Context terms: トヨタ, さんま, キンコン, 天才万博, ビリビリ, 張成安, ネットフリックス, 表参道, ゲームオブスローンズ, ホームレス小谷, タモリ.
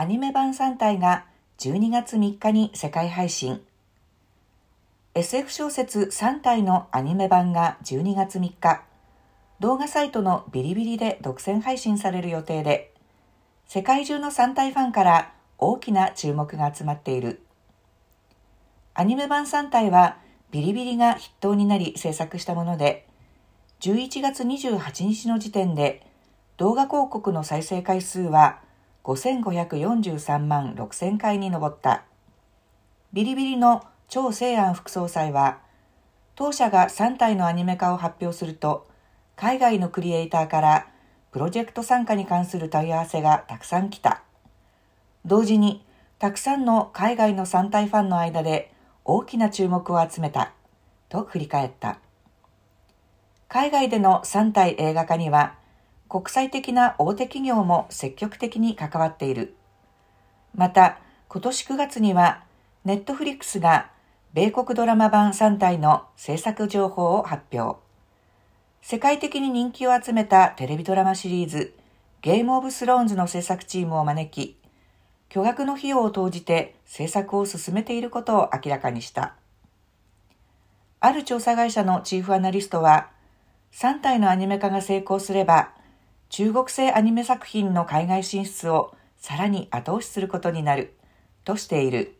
アニメ版3体が12月3日に世界配信。 SF 小説3体のアニメ版が12月3日、動画サイトのビリビリで独占配信される予定で、世界中の3体ファンから大きな注目が集まっている。アニメ版3体はビリビリが筆頭になり制作したもので、11月28日の時点で動画広告の再生回数は5543万6000回に上った。ビリビリの張成安副総裁は、当社が3体のアニメ化を発表すると、海外のクリエイターからプロジェクト参加に関する問い合わせがたくさん来た。同時に、たくさんの海外の3体ファンの間で大きな注目を集めた、と振り返った。海外での3体映画化には、国際的な大手企業も積極的に関わっている。また、今年9月には、ネットフリックスが米国ドラマ版3体の制作情報を発表。世界的に人気を集めたテレビドラマシリーズ、ゲームオブスローンズの制作チームを招き、巨額の費用を投じて制作を進めていることを明らかにした。ある調査会社のチーフアナリストは、3体のアニメ化が成功すれば、中国製アニメ作品の海外進出をさらに後押しすることになるとしている。